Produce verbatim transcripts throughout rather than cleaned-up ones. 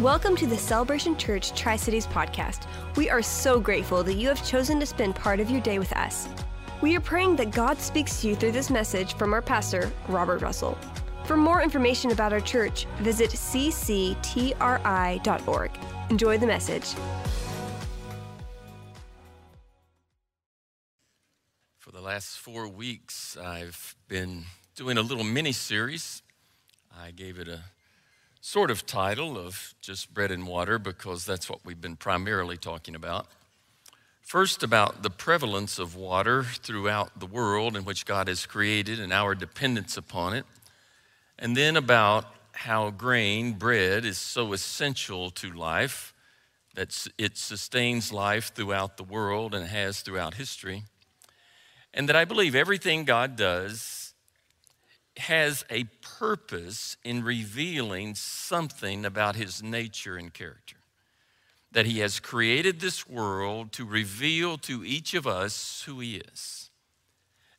Welcome to the Celebration Church Tri-Cities podcast. We are so grateful that you have chosen to spend part of your day with us. We are praying that God speaks to you through this message from our pastor, Robert Russell. For more information about our church, visit c c t r i dot org. Enjoy the message. For the last four weeks, I've been doing a little mini-series. I gave it a sort of title of just bread and water because that's what we've been primarily talking about. First, about the prevalence of water throughout the world in which God has created and our dependence upon it. And then about how grain, bread, is so essential to life that it sustains life throughout the world and has throughout history. And that I believe everything God does has a purpose in revealing something about his nature and character. That he has created this world to reveal to each of us who he is.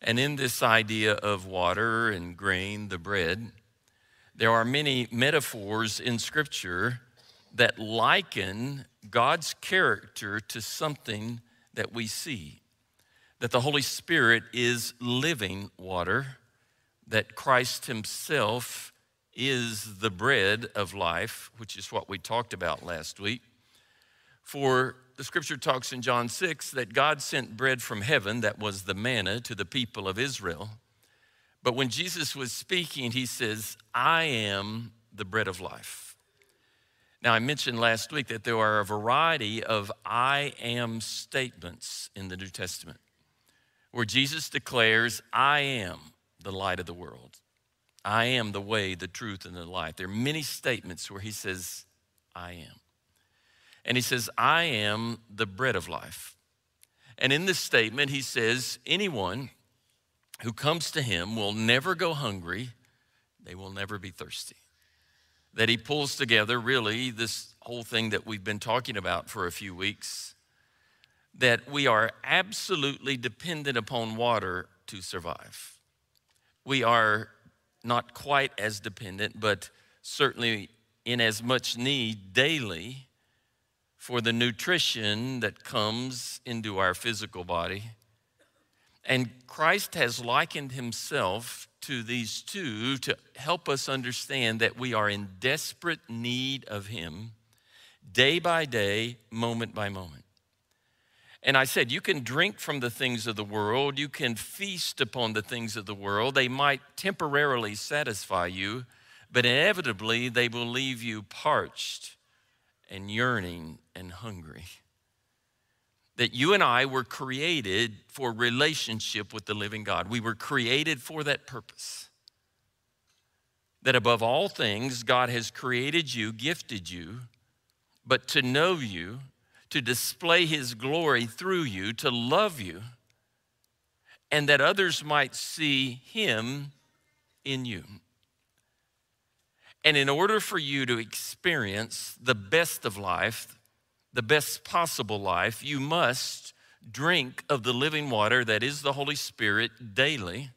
And in this idea of water and grain, the bread, there are many metaphors in Scripture that liken God's character to something that we see. That the Holy Spirit is living water, that Christ himself is the bread of life, which is what we talked about last week. For the Scripture talks in John six that God sent bread from heaven, that was the manna, to the people of Israel. But when Jesus was speaking, he says, I am the bread of life. Now, I mentioned last week that there are a variety of I am statements in the New Testament where Jesus declares, I am the light of the world. I am the way, the truth, and the life. There are many statements where he says, I am. And he says, I am the bread of life. And in this statement, he says, anyone who comes to him will never go hungry. They will never be thirsty. That he pulls together, really, this whole thing that we've been talking about for a few weeks, that we are absolutely dependent upon water to survive. We are not quite as dependent, but certainly in as much need daily for the nutrition that comes into our physical body. And Christ has likened himself to these two to help us understand that we are in desperate need of him day by day, moment by moment. And I said, you can drink from the things of the world. You can feast upon the things of the world. They might temporarily satisfy you, but inevitably they will leave you parched and yearning and hungry. That you and I were created for relationship with the living God. We were created for that purpose. That above all things, God has created you, gifted you, but to know you, to display his glory through you, to love you, and that others might see him in you. And in order for you to experience the best of life, the best possible life, you must drink of the living water that is the Holy Spirit daily,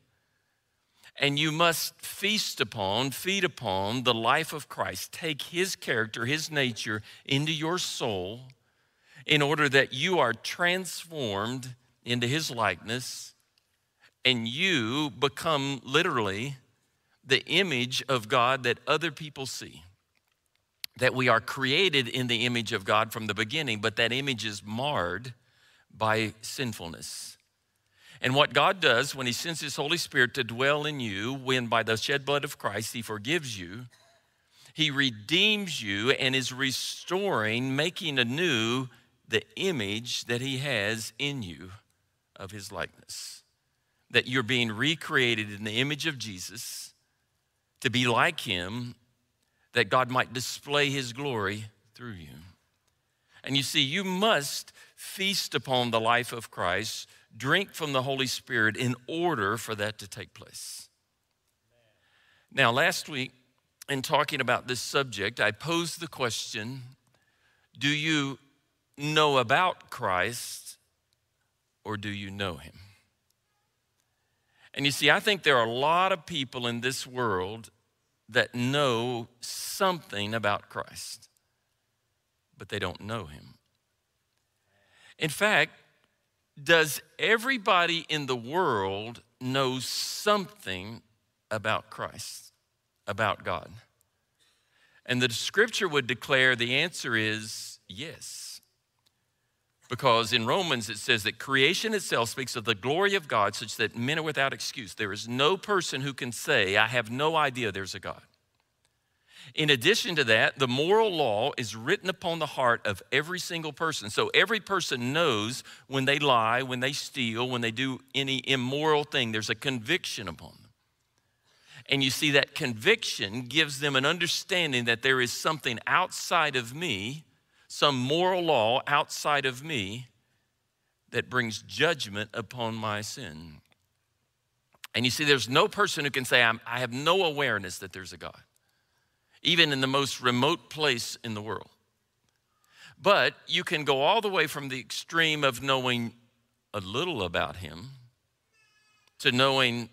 and you must feast upon, feed upon the life of Christ. Take his character, his nature into your soul, in order that you are transformed into his likeness and you become literally the image of God that other people see. That we are created in the image of God from the beginning, but that image is marred by sinfulness. And what God does when he sends his Holy Spirit to dwell in you, when by the shed blood of Christ he forgives you, he redeems you and is restoring, making anew the image that he has in you of his likeness, that you're being recreated in the image of Jesus to be like him, that God might display his glory through you. And you see, you must feast upon the life of Christ, drink from the Holy Spirit in order for that to take place. Now, last week, in talking about this subject, I posed the question, do you know about Christ, or do you know him? And you see, I think there are a lot of people in this world that know something about Christ. but they don't know him. In fact, does everybody in the world know something about Christ, about God? And the scripture would declare the answer is yes. Because in Romans it says that creation itself speaks of the glory of God such that men are without excuse. There is no person who can say, I have no idea there's a God. In addition to that, the moral law is written upon the heart of every single person. So every person knows when they lie, when they steal, when they do any immoral thing, there's a conviction upon them. And you see, that conviction gives them an understanding that there is something outside of me, some moral law outside of me that brings judgment upon my sin. And you see, there's no person who can say, I'm, I have no awareness that there's a God, even in the most remote place in the world. But you can go all the way from the extreme of knowing a little about him to knowing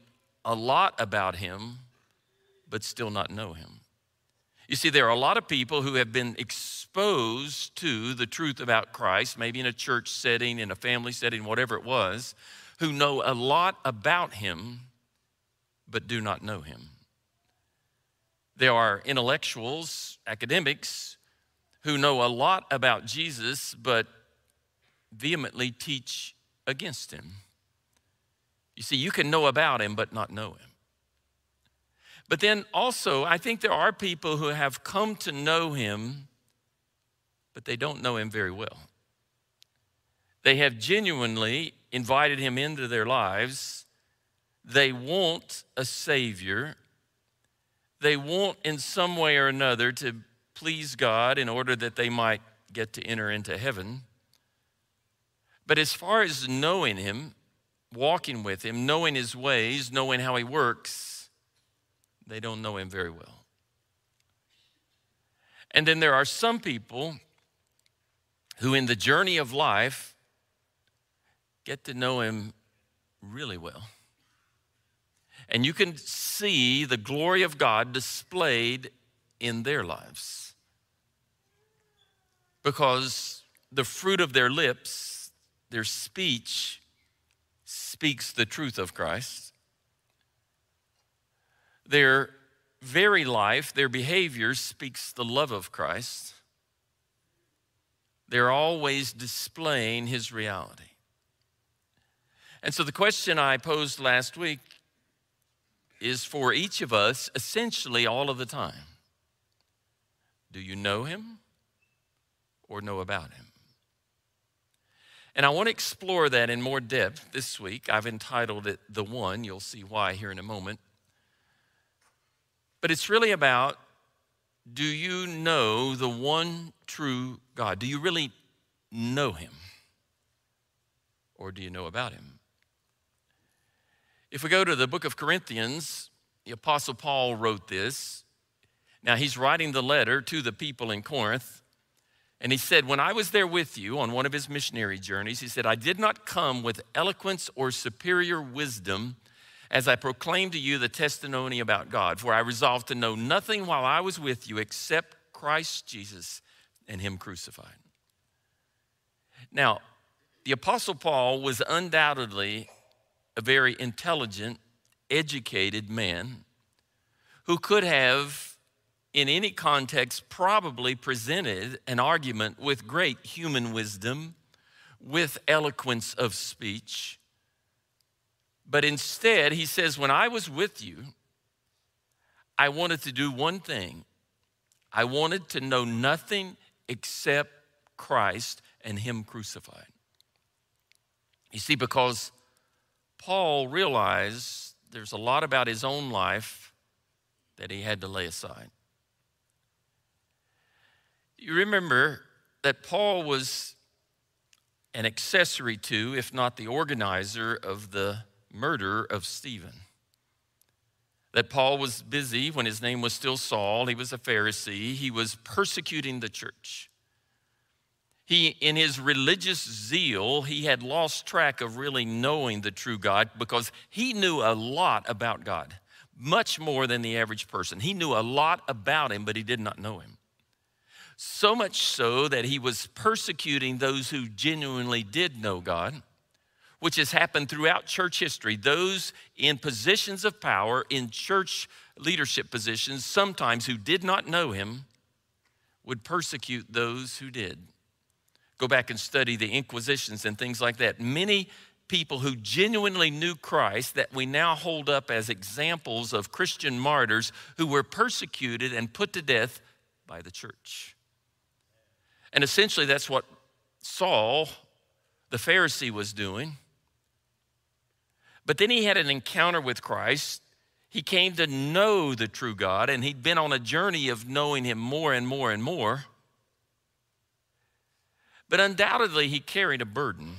a lot about him, but still not know him. You see, there are a lot of people who have been exposed to the truth about Christ, maybe in a church setting, in a family setting, whatever it was, who know a lot about him, but do not know him. There are intellectuals, academics, who know a lot about Jesus, but vehemently teach against him. You see, you can know about him, but not know him. But then also, I think there are people who have come to know him, but they don't know him very well. They have genuinely invited him into their lives. They want a savior. They want in some way or another to please God in order that they might get to enter into heaven. But as far as knowing him, walking with him, knowing his ways, knowing how he works, they don't know him very well. And then there are some people who in the journey of life get to know him really well. And you can see the glory of God displayed in their lives because the fruit of their lips, their speech, speaks the truth of Christ. Their very life, their behavior speaks the love of Christ. They're always displaying his reality. And so the question I posed last week is for each of us essentially all of the time. Do you know him or know about him? And I want to explore that in more depth this week. I've entitled it The One. You'll see why here in a moment. But it's really about, do you know the one true God? Do you really know him? Or do you know about him? If we go to the book of Corinthians, the Apostle Paul wrote this. Now he's writing the letter to the people in Corinth. And he said, when I was there with you on one of his missionary journeys, he said, I did not come with eloquence or superior wisdom as I proclaimed to you the testimony about God, for I resolved to know nothing while I was with you except Christ Jesus and him crucified. Now, the Apostle Paul was undoubtedly a very intelligent, educated man who could have, in any context, probably presented an argument with great human wisdom, with eloquence of speech. But instead, he says, when I was with you, I wanted to do one thing. I wanted to know nothing except Christ and him crucified. You see, because Paul realized there's a lot about his own life that he had to lay aside. You remember that Paul was an accessory to, if not the organizer, of the murder of Stephen. That Paul was busy when his name was still Saul. He was a Pharisee. He was persecuting the church. He, in his religious zeal, he had lost track of really knowing the true God because he knew a lot about God, much more than the average person. He knew a lot about him, but he did not know him. so much so that he was persecuting those who genuinely did know God, which has happened throughout church history. Those in positions of power, in church leadership positions, sometimes who did not know him, would persecute those who did. Go back and study the Inquisitions and things like that. Many people who genuinely knew Christ that we now hold up as examples of Christian martyrs who were persecuted and put to death by the church. And essentially that's what Saul, the Pharisee, was doing. But then he had an encounter with Christ. He came to know the true God, and he'd been on a journey of knowing him more and more and more. But undoubtedly, he carried a burden.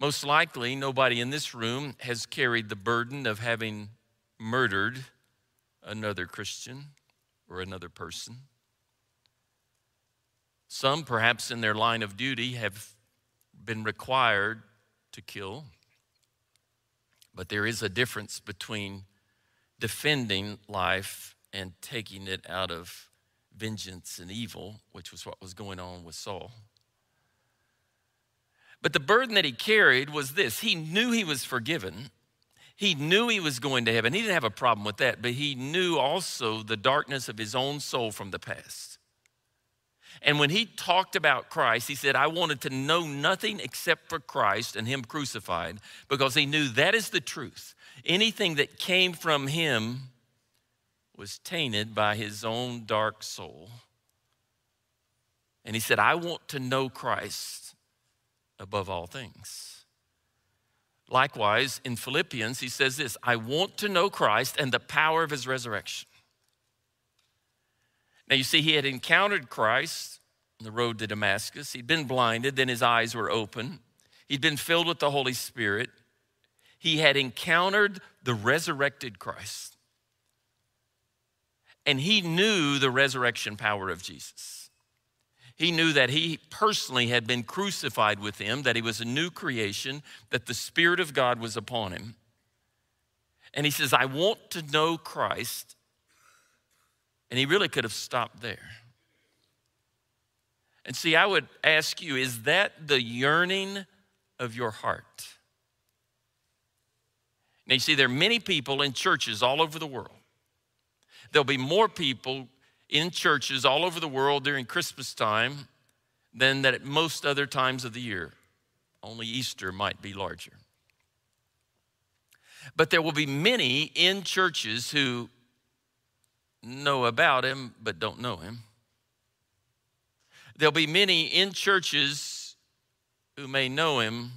Most likely, nobody in this room has carried the burden of having murdered another Christian or another person. Some, perhaps in their line of duty, have been required to kill. But there is a difference between defending life and taking it out of vengeance and evil, which was what was going on with Saul. But the burden that he carried was this. He knew he was forgiven. He knew he was going to heaven. He didn't have a problem with that, but he knew also the darkness of his own soul from the past. And when he talked about Christ, he said, I wanted to know nothing except for Christ and him crucified, because he knew that is the truth. Anything that came from him was tainted by his own dark soul. And he said, I want to know Christ above all things. Likewise, in Philippians, he says this, I want to know Christ and the power of his resurrection. Now, you see, he had encountered Christ on the road to Damascus. He'd been blinded, then his eyes were open. He'd been filled with the Holy Spirit. He had encountered the resurrected Christ. And he knew the resurrection power of Jesus. He knew that he personally had been crucified with him, that he was a new creation, that the Spirit of God was upon him. And he says, I want to know Christ. And he really could have stopped there. And see, I would ask you, is that the yearning of your heart? Now, you see, there are many people in churches all over the world. There'll be more people in churches all over the world during Christmas time than at most other times of the year. Only Easter might be larger. But there will be many in churches who know about him, but don't know him. There'll be many in churches who may know him,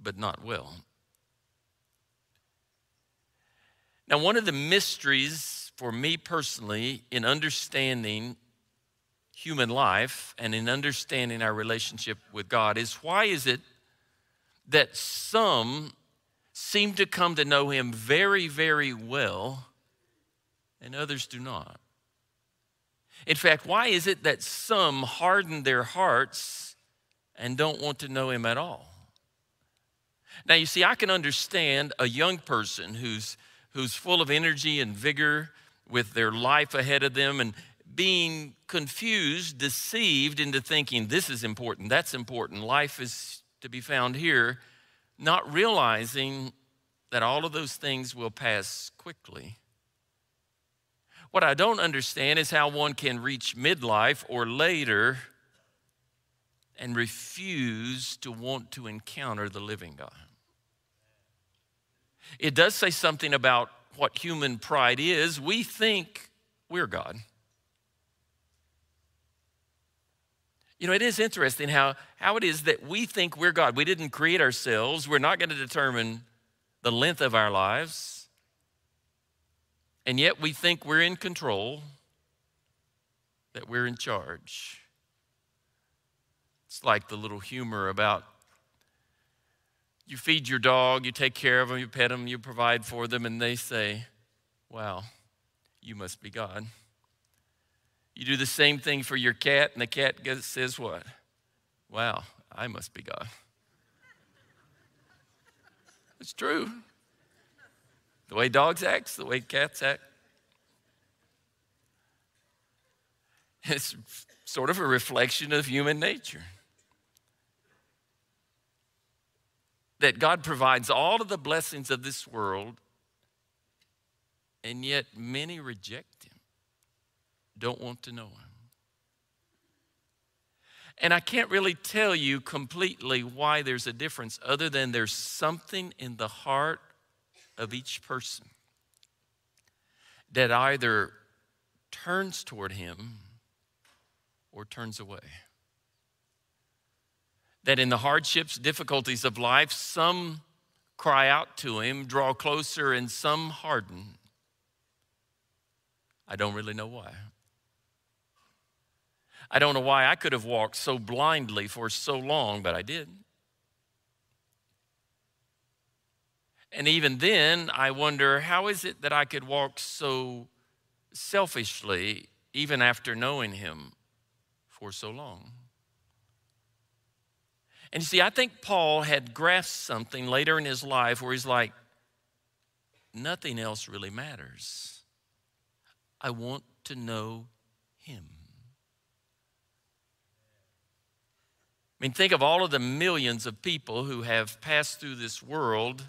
but not well. Now, one of the mysteries for me personally in understanding human life and in understanding our relationship with God is, why is it that some seem to come to know him very, very well and others do not? In fact, why is it that some harden their hearts and don't want to know him at all? Now, you see, I can understand a young person who's, who's full of energy and vigor with their life ahead of them and being confused, deceived into thinking this is important, that's important, life is to be found here, not realizing that all of those things will pass quickly. What I don't understand is how one can reach midlife or later and refuse to want to encounter the living God. It does say something about what human pride is. We think we're God. You know, it is interesting how, how it is that we think we're God. We didn't create ourselves. We're not going to determine the length of our lives. And yet we think we're in control, that we're in charge. It's like the little humor about you feed your dog, you take care of them, you pet them, you provide for them, and they say, wow, you must be God. You do the same thing for your cat, and the cat says what? Wow, I must be God. It's true. The way dogs act, the way cats act. It's sort of a reflection of human nature. That God provides all of the blessings of this world, and yet many reject him, don't want to know him. And I can't really tell you completely why there's a difference, other than there's something in the heart of each person that either turns toward him or turns away. That in the hardships, difficulties of life, some cry out to him, draw closer, and some harden. I don't really know why. I don't know why I could have walked so blindly for so long, but I did. And even then, I wonder, how is it that I could walk so selfishly, even after knowing him for so long? And you see, I think Paul had grasped something later in his life where he's like, nothing else really matters. I want to know him. I mean, think of all of the millions of people who have passed through this world,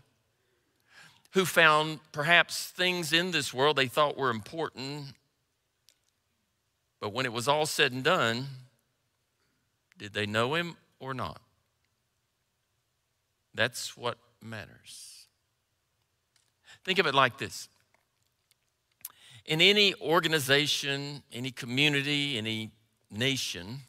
who found perhaps things in this world they thought were important, but when it was all said and done, did they know him or not? That's what matters. Think of it like this. In any organization, any community, any nation,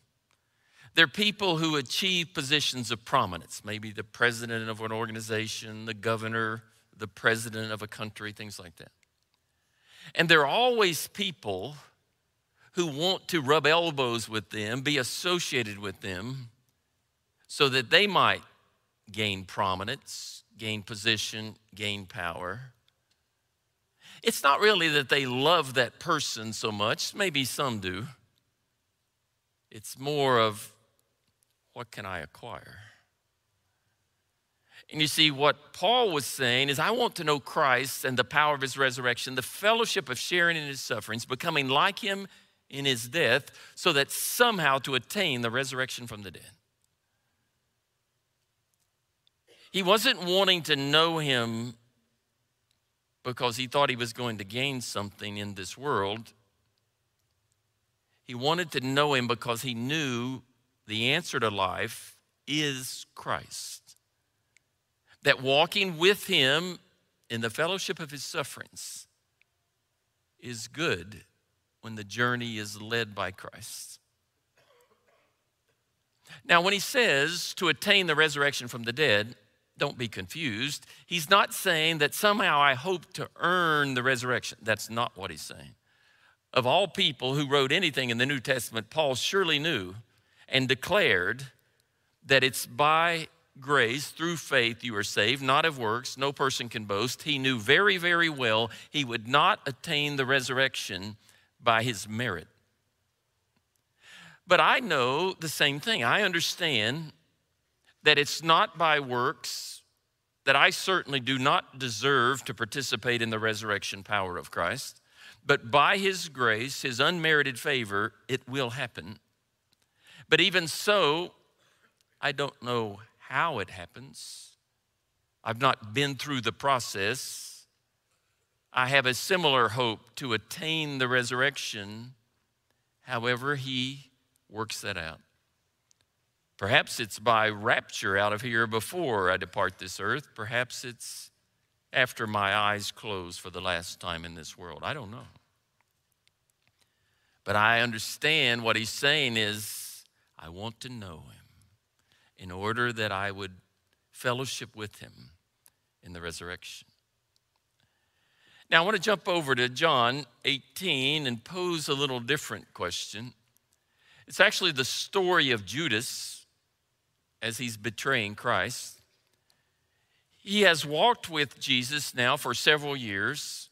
there are people who achieve positions of prominence, maybe the president of an organization, the governor, the president of a country, things like that. And there are always people who want to rub elbows with them, be associated with them, so that they might gain prominence, gain position, gain power. It's not really that they love that person so much. Maybe some do. It's more of, what can I acquire? And you see, what Paul was saying is, I want to know Christ and the power of his resurrection, the fellowship of sharing in his sufferings, becoming like him in his death, so that somehow to attain the resurrection from the dead. He wasn't wanting to know him because he thought he was going to gain something in this world. He wanted to know him because he knew the answer to life is Christ. That walking with him in the fellowship of his sufferings is good when the journey is led by Christ. Now, when he says to attain the resurrection from the dead, don't be confused. He's not saying that somehow I hope to earn the resurrection. That's not what he's saying. Of all people who wrote anything in the New Testament, Paul surely knew and declared that it's by grace, through faith, you are saved, not of works. No person can boast. He knew very, very well he would not attain the resurrection by his merit. But I know the same thing. I understand that it's not by works, that I certainly do not deserve to participate in the resurrection power of Christ, but by his grace, his unmerited favor, it will happen. But even so, I don't know how it happens. I've not been through the process. I have a similar hope to attain the resurrection, however he works that out. Perhaps it's by rapture out of here before I depart this earth. Perhaps it's after my eyes close for the last time in this world. I don't know. But I understand what he's saying is, I want to know him in order that I would fellowship with him in the resurrection. Now, I want to jump over to John eighteen and pose a little different question. It's actually the story of Judas as he's betraying Christ. He has walked with Jesus now for several years,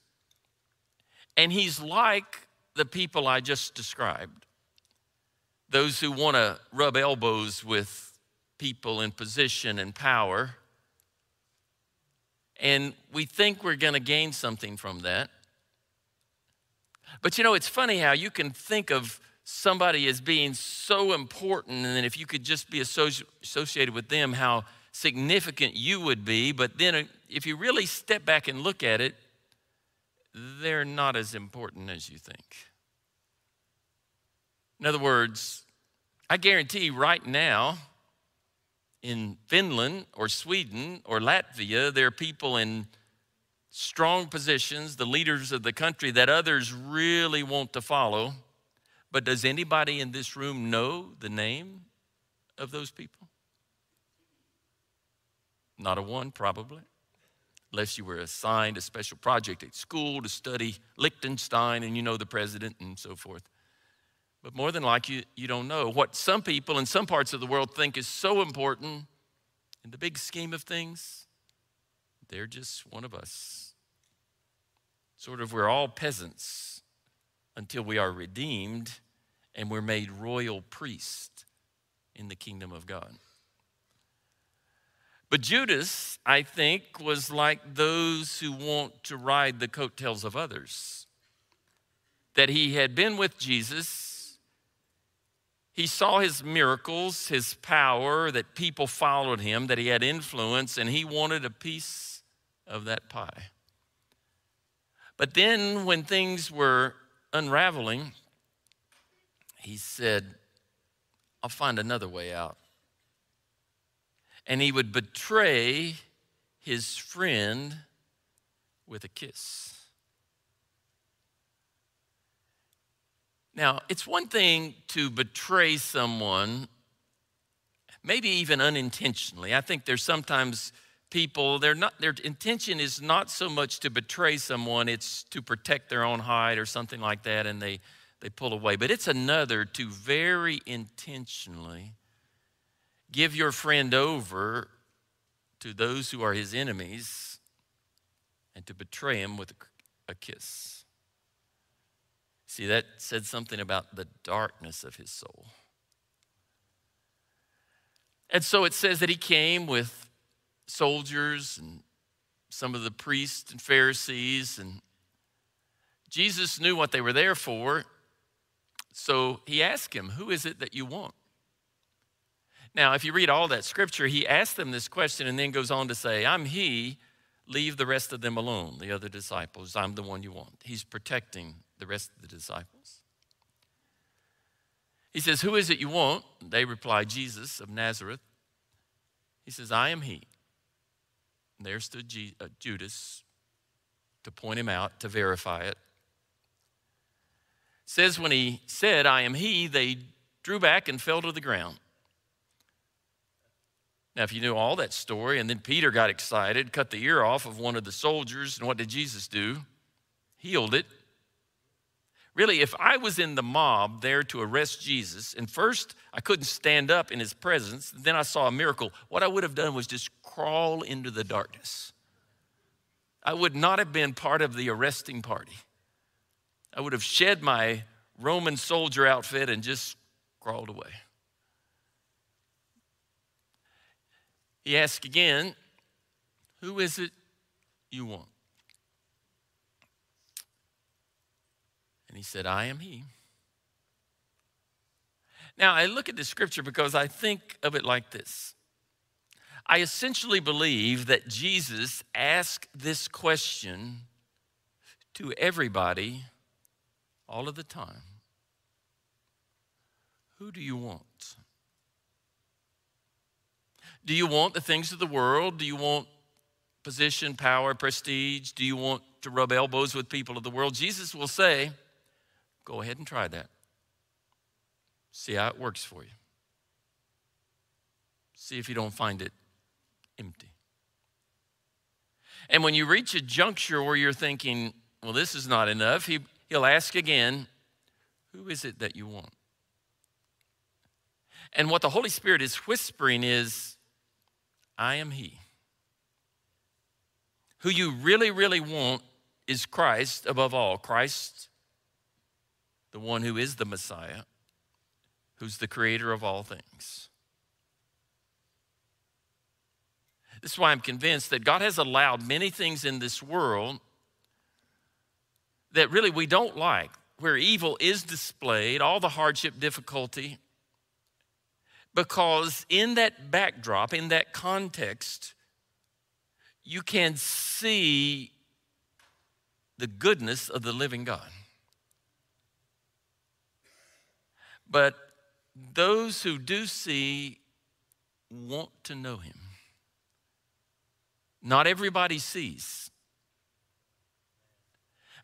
and he's like the people I just described, those who want to rub elbows with people in position and power, and we think we're going to gain something from that. But you know, it's funny how you can think of somebody as being so important, and then if you could just be associated with them, how significant you would be. But then if you really step back and look at it, they're not as important as you think. In other words, I guarantee right now in Finland or Sweden or Latvia, there are people in strong positions, the leaders of the country that others really want to follow. But does anybody in this room know the name of those people? Not a one, probably. Unless you were assigned a special project at school to study Liechtenstein and you know the president and so forth. But more than likely, you, you don't know. What some people in some parts of the world think is so important, in the big scheme of things, they're just one of us. Sort of we're all peasants until we are redeemed and we're made royal priests in the kingdom of God. But Judas, I think, was like those who want to ride the coattails of others. That he had been with Jesus. He saw his miracles, his power, that people followed him, that he had influence, and he wanted a piece of that pie. But then when things were unraveling, he said, I'll find another way out. And he would betray his friend with a kiss. Now, it's one thing to betray someone, maybe even unintentionally. I think there's sometimes people, they're not, their intention is not so much to betray someone, it's to protect their own hide or something like that, and they, they pull away. But it's another to very intentionally give your friend over to those who are his enemies and to betray him with a kiss. See, that said something about the darkness of his soul. And so it says that he came with soldiers and some of the priests and Pharisees, and Jesus knew what they were there for. So he asked him, who is it that you want? Now, if you read all that scripture, he asked them this question and then goes on to say, I'm he, leave the rest of them alone, the other disciples, I'm the one you want. He's protecting the rest of the disciples. He says, who is it you want? They reply, Jesus of Nazareth. He says, I am he. And there stood Judas to point him out, to verify it. It says when he said, I am he, they drew back and fell to the ground. Now, if you knew all that story, and then Peter got excited, cut the ear off of one of the soldiers, and what did Jesus do? Healed it. Really, if I was in the mob there to arrest Jesus, and first I couldn't stand up in his presence, then I saw a miracle, what I would have done was just crawl into the darkness. I would not have been part of the arresting party. I would have shed my Roman soldier outfit and just crawled away. He asked again, who is it you want? And he said, I am he. Now, I look at the scripture because I think of it like this. I essentially believe that Jesus asked this question to everybody all of the time. Who do you want? Do you want the things of the world? Do you want position, power, prestige? Do you want to rub elbows with people of the world? Jesus will say, go ahead and try that. See how it works for you. See if you don't find it empty. And when you reach a juncture where you're thinking, well, this is not enough, he, he'll ask again, who is it that you want? And what the Holy Spirit is whispering is, I am he. Who you really, really want is Christ above all. Christ, the one who is the Messiah, who's the creator of all things. This is why I'm convinced that God has allowed many things in this world that really we don't like. where evil is displayed, all the hardship, difficulty, because in that backdrop, in that context, you can see the goodness of the living God. But those who do see want to know him. Not everybody sees.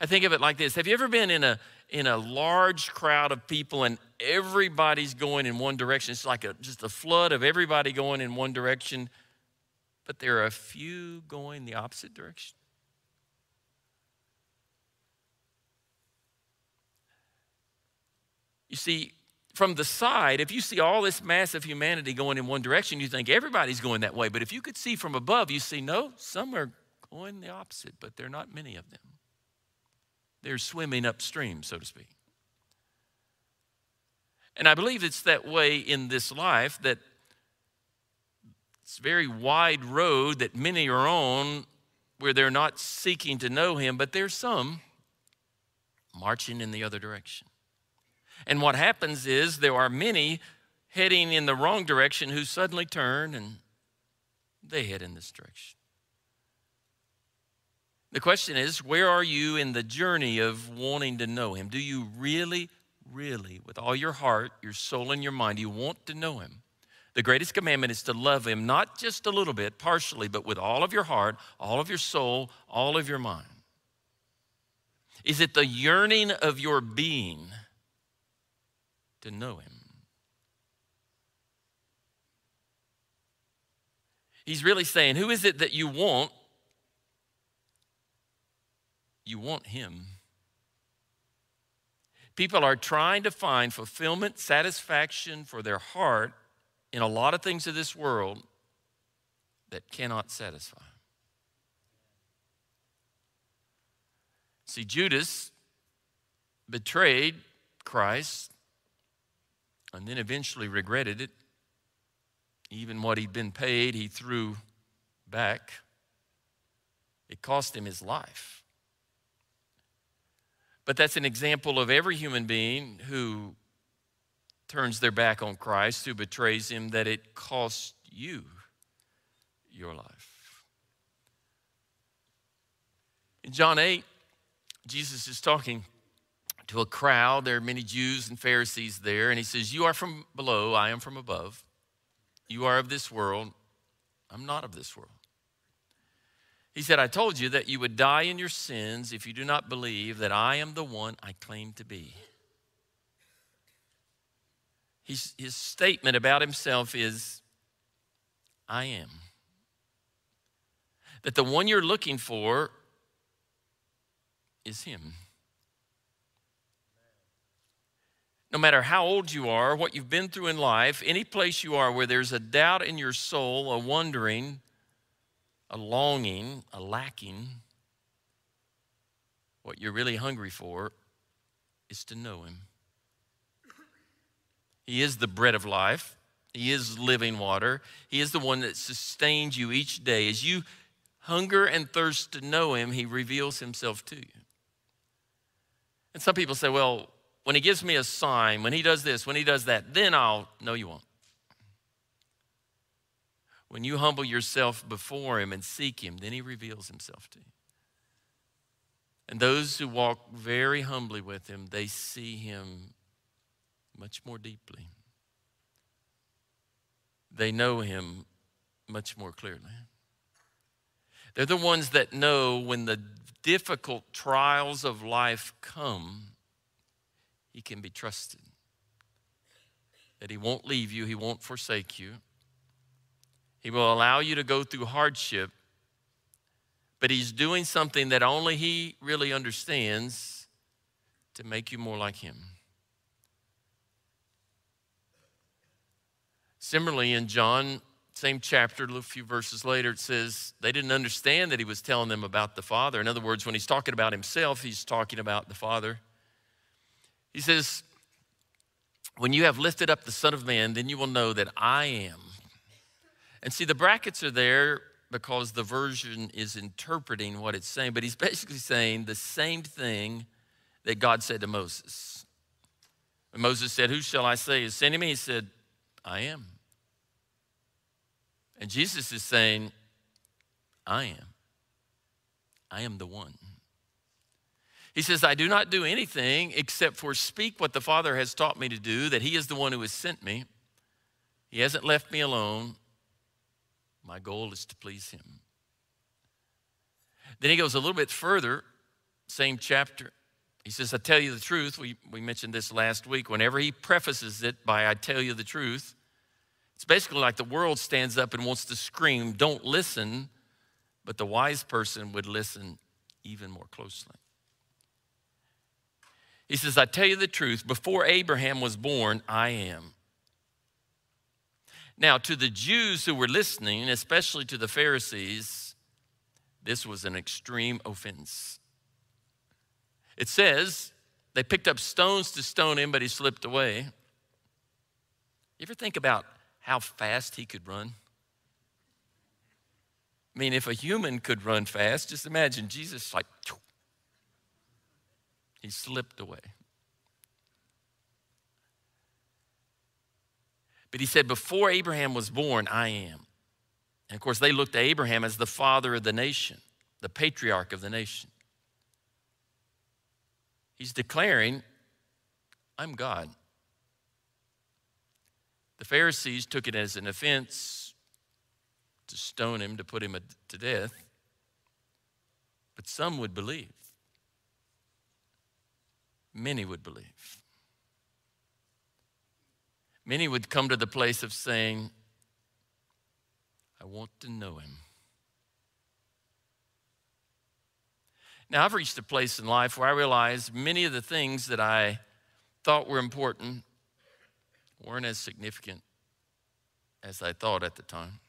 I think of it like this. Have you ever been in a in a large crowd of people and everybody's going in one direction? It's like a, just a flood of everybody going in one direction, but there are a few going the opposite direction. You see, from the side, if you see all this mass of humanity going in one direction, you think everybody's going that way. But if you could see from above, you see, no, some are going the opposite, but there are not many of them. They're swimming upstream, so to speak. And I believe it's that way in this life, that it's a very wide road that many are on where they're not seeking to know him, but there's some marching in the other direction. And what happens is there are many heading in the wrong direction who suddenly turn and they head in this direction. The question is, where are you in the journey of wanting to know him? Do you really, really, with all your heart, your soul, and your mind, you want to know him? The greatest commandment is to love him, not just a little bit, partially, but with all of your heart, all of your soul, all of your mind. Is it the yearning of your being to know him? He's really saying, who is it that you want? You want him. People are trying to find fulfillment, satisfaction for their heart in a lot of things of this world that cannot satisfy. See, Judas betrayed Christ and then eventually regretted it. Even what he'd been paid, he threw back. It cost him his life. But that's an example of every human being who turns their back on Christ, who betrays him, that it costs you your life. In John eight, Jesus is talking to a crowd. There are many Jews and Pharisees there, and he says, "You are from below, I am from above. You are of this world, I'm not of this world." He said, "I told you that you would die in your sins if you do not believe that I am the one I claim to be." His, his statement about himself is, I am. That the one you're looking for is him. No matter how old you are, what you've been through in life, any place you are where there's a doubt in your soul, a wondering, a longing, a lacking, what you're really hungry for is to know him. He is the bread of life. He is living water. He is the one that sustains you each day. As you hunger and thirst to know him, he reveals himself to you. And some people say, well, when he gives me a sign, when he does this, when he does that, then I'll. No, you won't. When you humble yourself before him and seek him, then he reveals himself to you. And those who walk very humbly with him, they see him much more deeply. They know him much more clearly. They're the ones that know when the difficult trials of life come, he can be trusted. That he won't leave you, he won't forsake you. He will allow you to go through hardship, but he's doing something that only he really understands to make you more like him. Similarly, in John, same chapter, a few verses later, it says they didn't understand that he was telling them about the Father. In other words, when he's talking about himself, he's talking about the Father. He says, "When you have lifted up the Son of Man, then you will know that I am." And see, the brackets are there because the version is interpreting what it's saying, but he's basically saying the same thing that God said to Moses. When Moses said, who shall I say is sending me? He said, I am. And Jesus is saying, I am. I am the one. He says, I do not do anything except for speak what the Father has taught me to do, that he is the one who has sent me. He hasn't left me alone. My goal is to please him. Then he goes a little bit further, same chapter. He says, I tell you the truth. We, we mentioned this last week. Whenever he prefaces it by I tell you the truth, it's basically like the world stands up and wants to scream, don't listen, but the wise person would listen even more closely. He says, I tell you the truth, before Abraham was born, I am. Now, to the Jews who were listening, especially to the Pharisees, this was an extreme offense. It says they picked up stones to stone him, but he slipped away. You ever think about how fast he could run? I mean, if a human could run fast, just imagine Jesus like, he slipped away. But he said, before Abraham was born, I am. And of course, they looked to Abraham as the father of the nation, the patriarch of the nation. He's declaring, I'm God. The Pharisees took it as an offense to stone him, to put him to death. But some would believe. Many would believe. Many would come to the place of saying, I want to know him. Now, I've reached a place in life where I realize many of the things that I thought were important weren't as significant as I thought at the time.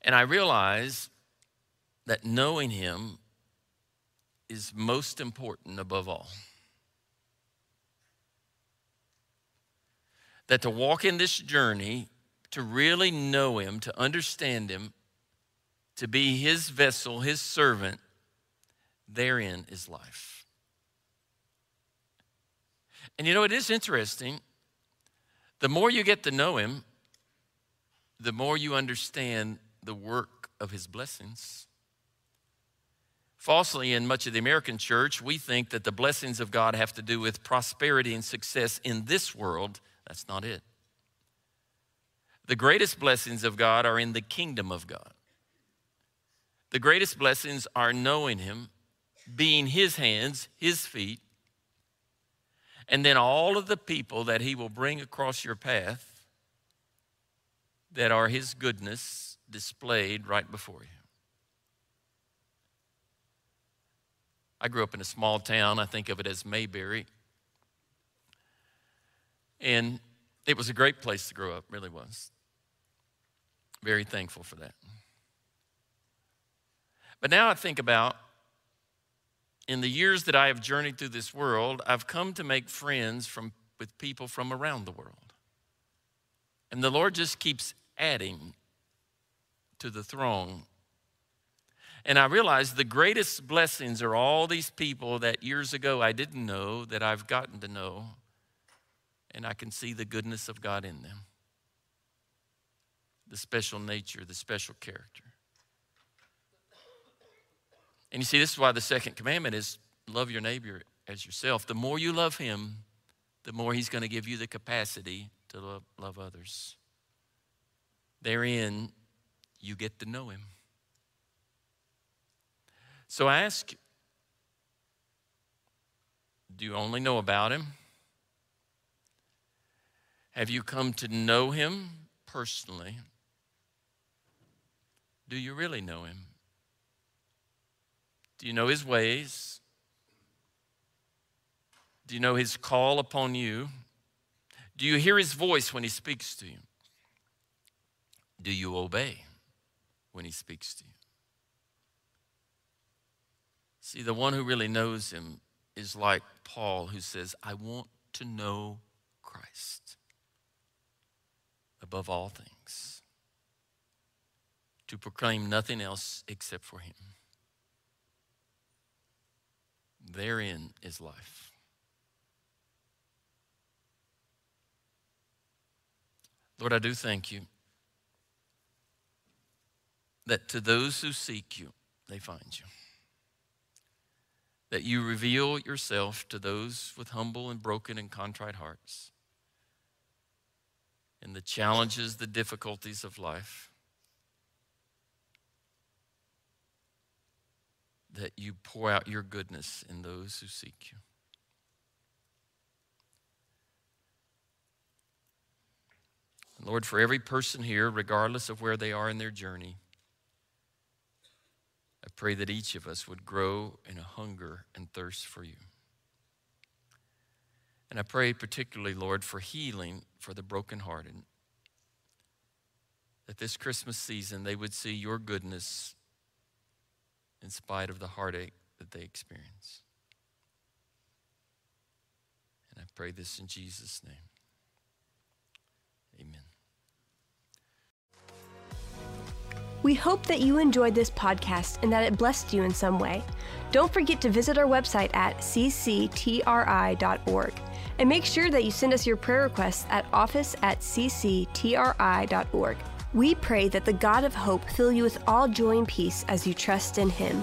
And I realize that knowing him is most important above all. That to walk in this journey, to really know him, to understand him, to be his vessel, his servant, therein is life. And you know, it is interesting. The more you get to know him, the more you understand the work of his blessings. Falsely, in much of the American church, we think that the blessings of God have to do with prosperity and success in this world. That's not it. The greatest blessings of God are in the kingdom of God. The greatest blessings are knowing him, being his hands, his feet, and then all of the people that he will bring across your path that are his goodness displayed right before you. I grew up in a small town. I think of it as Mayberry. And it was a great place to grow up, really was. Very thankful for that. But now I think about, in the years that I have journeyed through this world, I've come to make friends from, with people from around the world. And the Lord just keeps adding to the throng. And I realized the greatest blessings are all these people that years ago I didn't know that I've gotten to know, and I can see the goodness of God in them. The special nature, the special character. And you see, this is why the second commandment is love your neighbor as yourself. The more you love him, the more he's going to give you the capacity to love, love others. Therein, you get to know him. So I ask you, do you only know about him? Have you come to know him personally? Do you really know him? Do you know his ways? Do you know his call upon you? Do you hear his voice when he speaks to you? Do you obey when he speaks to you? See, the one who really knows him is like Paul, who says, I want to know Christ above all things, to proclaim nothing else except for him. Therein is life. Lord, I do thank you that to those who seek you, they find you. That you reveal yourself to those with humble and broken and contrite hearts. In the challenges, the difficulties of life. That you pour out your goodness in those who seek you. And Lord, for every person here, regardless of where they are in their journey, I pray that each of us would grow in a hunger and thirst for you. And I pray particularly, Lord, for healing for the brokenhearted, that this Christmas season they would see your goodness in spite of the heartache that they experience. And I pray this in Jesus' name. Amen. We hope that you enjoyed this podcast and that it blessed you in some way. Don't forget to visit our website at c c t r i dot org and make sure that you send us your prayer requests at office at c c t r i dot org. We pray that the God of hope fill you with all joy and peace as you trust in him.